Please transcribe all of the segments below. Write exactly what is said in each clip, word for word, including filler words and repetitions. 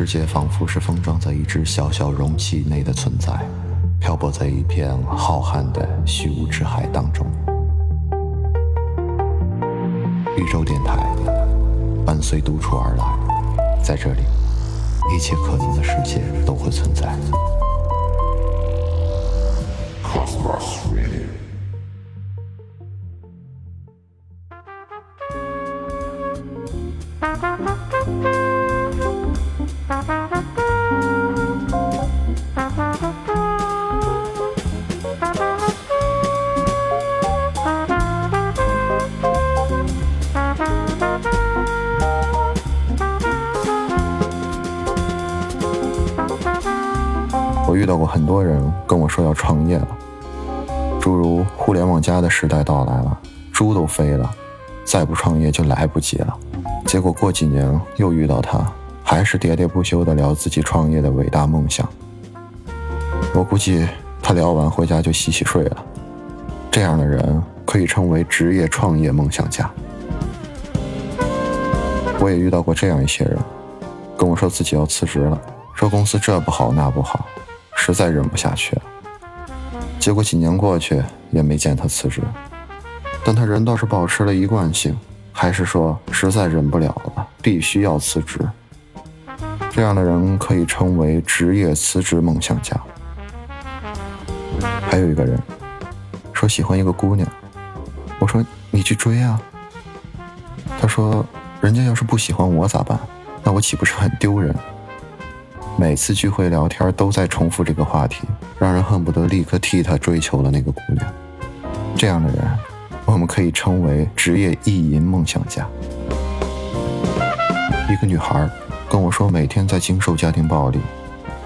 世界仿佛是封装在一只小小容器内的存在，漂泊在一片浩瀚的虚无之海当中。宇宙电台伴随独处而来，在这里一切可能的世界都会存在。COSMOS RADIO很多人跟我说要创业了，诸如互联网加的时代到来了，猪都飞了，再不创业就来不及了。结果过几年又遇到他，还是喋喋不休地聊自己创业的伟大梦想。我估计他聊完回家就洗洗睡了。这样的人可以称为职业创业梦想家。我也遇到过这样一些人，跟我说自己要辞职了，说公司这不好那不好，实在忍不下去了。结果几年过去也没见他辞职，但他人倒是保持了一贯性，还是说实在忍不了了，必须要辞职。这样的人可以称为职业辞职梦想家。还有一个人说喜欢一个姑娘，我说你去追啊。他说人家要是不喜欢我咋办，那我岂不是很丢人。每次聚会聊天都在重复这个话题，让人恨不得立刻替他追求的那个姑娘。这样的人我们可以称为职业意淫梦想家。一个女孩跟我说每天在经受家庭暴力，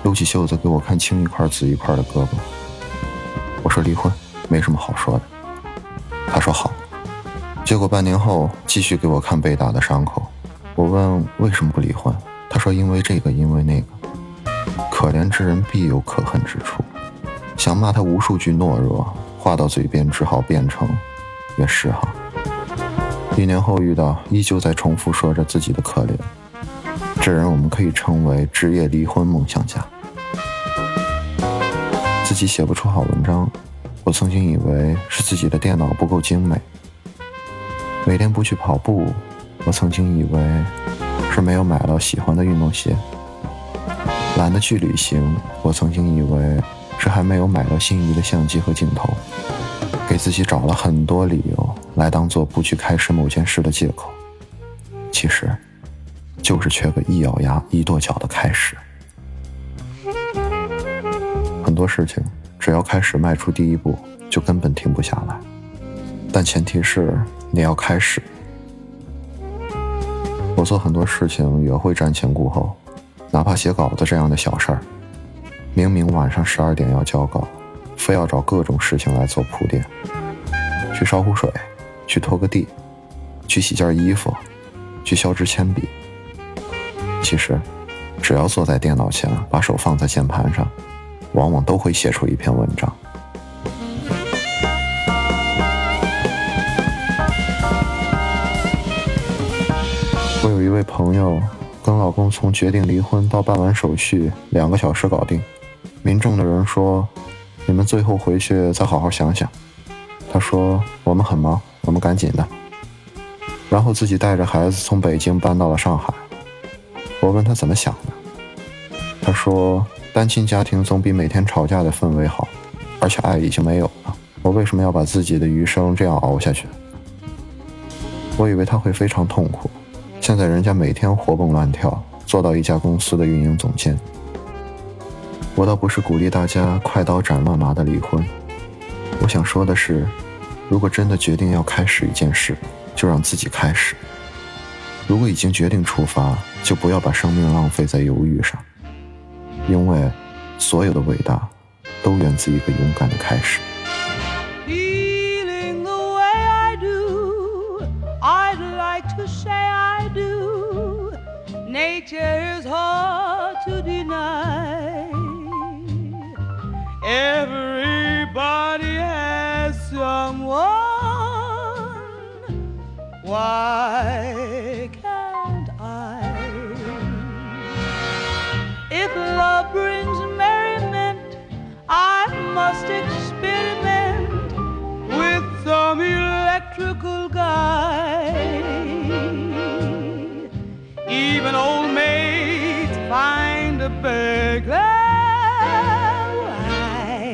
撸起袖子给我看青一块紫一块的胳膊。我说离婚没什么好说的。她说好。结果半年后继续给我看被打的伤口。我问为什么不离婚，她说因为这个因为那个。可怜之人必有可恨之处，想骂他无数句懦弱，话到嘴边只好变成也是哈。一年后遇到，依旧在重复说着自己的可怜。这人我们可以称为职业离婚梦想家。自己写不出好文章，我曾经以为是自己的电脑不够精美。每天不去跑步，我曾经以为是没有买到喜欢的运动鞋。懒得去旅行，我曾经以为是还没有买到心仪的相机和镜头。给自己找了很多理由来当做不去开始某件事的借口，其实就是缺个一咬牙一跺脚的开始。很多事情只要开始迈出第一步就根本停不下来，但前提是你要开始。我做很多事情也会瞻前顾后，哪怕写稿子这样的小事儿，明明晚上十二点要交稿，非要找各种事情来做铺垫，去烧壶水，去拖个地，去洗件衣服，去削支铅笔。其实，只要坐在电脑前，把手放在键盘上，往往都会写出一篇文章。我有一位朋友。跟老公从决定离婚到办完手续两个小时搞定。民政的人说你们最后回去再好好想想。他说我们很忙，我们赶紧的。然后自己带着孩子从北京搬到了上海。我问他怎么想的，他说单亲家庭总比每天吵架的氛围好，而且爱已经没有了，我为什么要把自己的余生这样熬下去。我以为他会非常痛苦，现在人家每天活蹦乱跳，做到一家公司的运营总监。我倒不是鼓励大家快刀斩乱麻的离婚，我想说的是，如果真的决定要开始一件事，就让自己开始。如果已经决定出发，就不要把生命浪费在犹豫上，因为所有的伟大都源自一个勇敢的开始。Nature is hard to deny. Everybody has someone. Why can't I? Even old maids find a burglar. I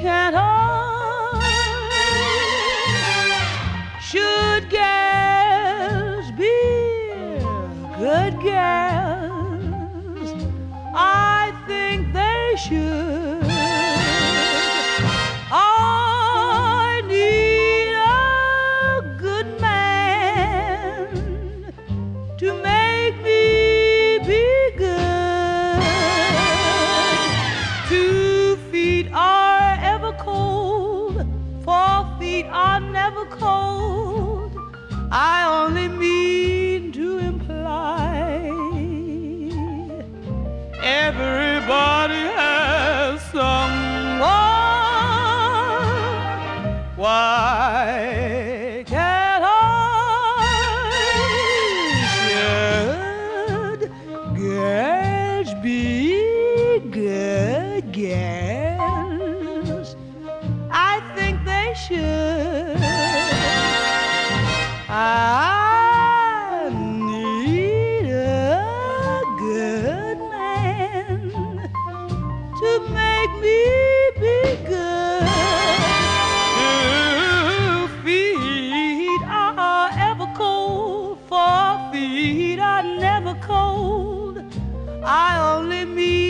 can't all should girls be good girls? I think they should. I only mean to imply everybody has someone. Why can't I? Should girls be good girls? I think they should. I need a good man to make me be good. Two feet are ever cold, four feet are never cold. I only mean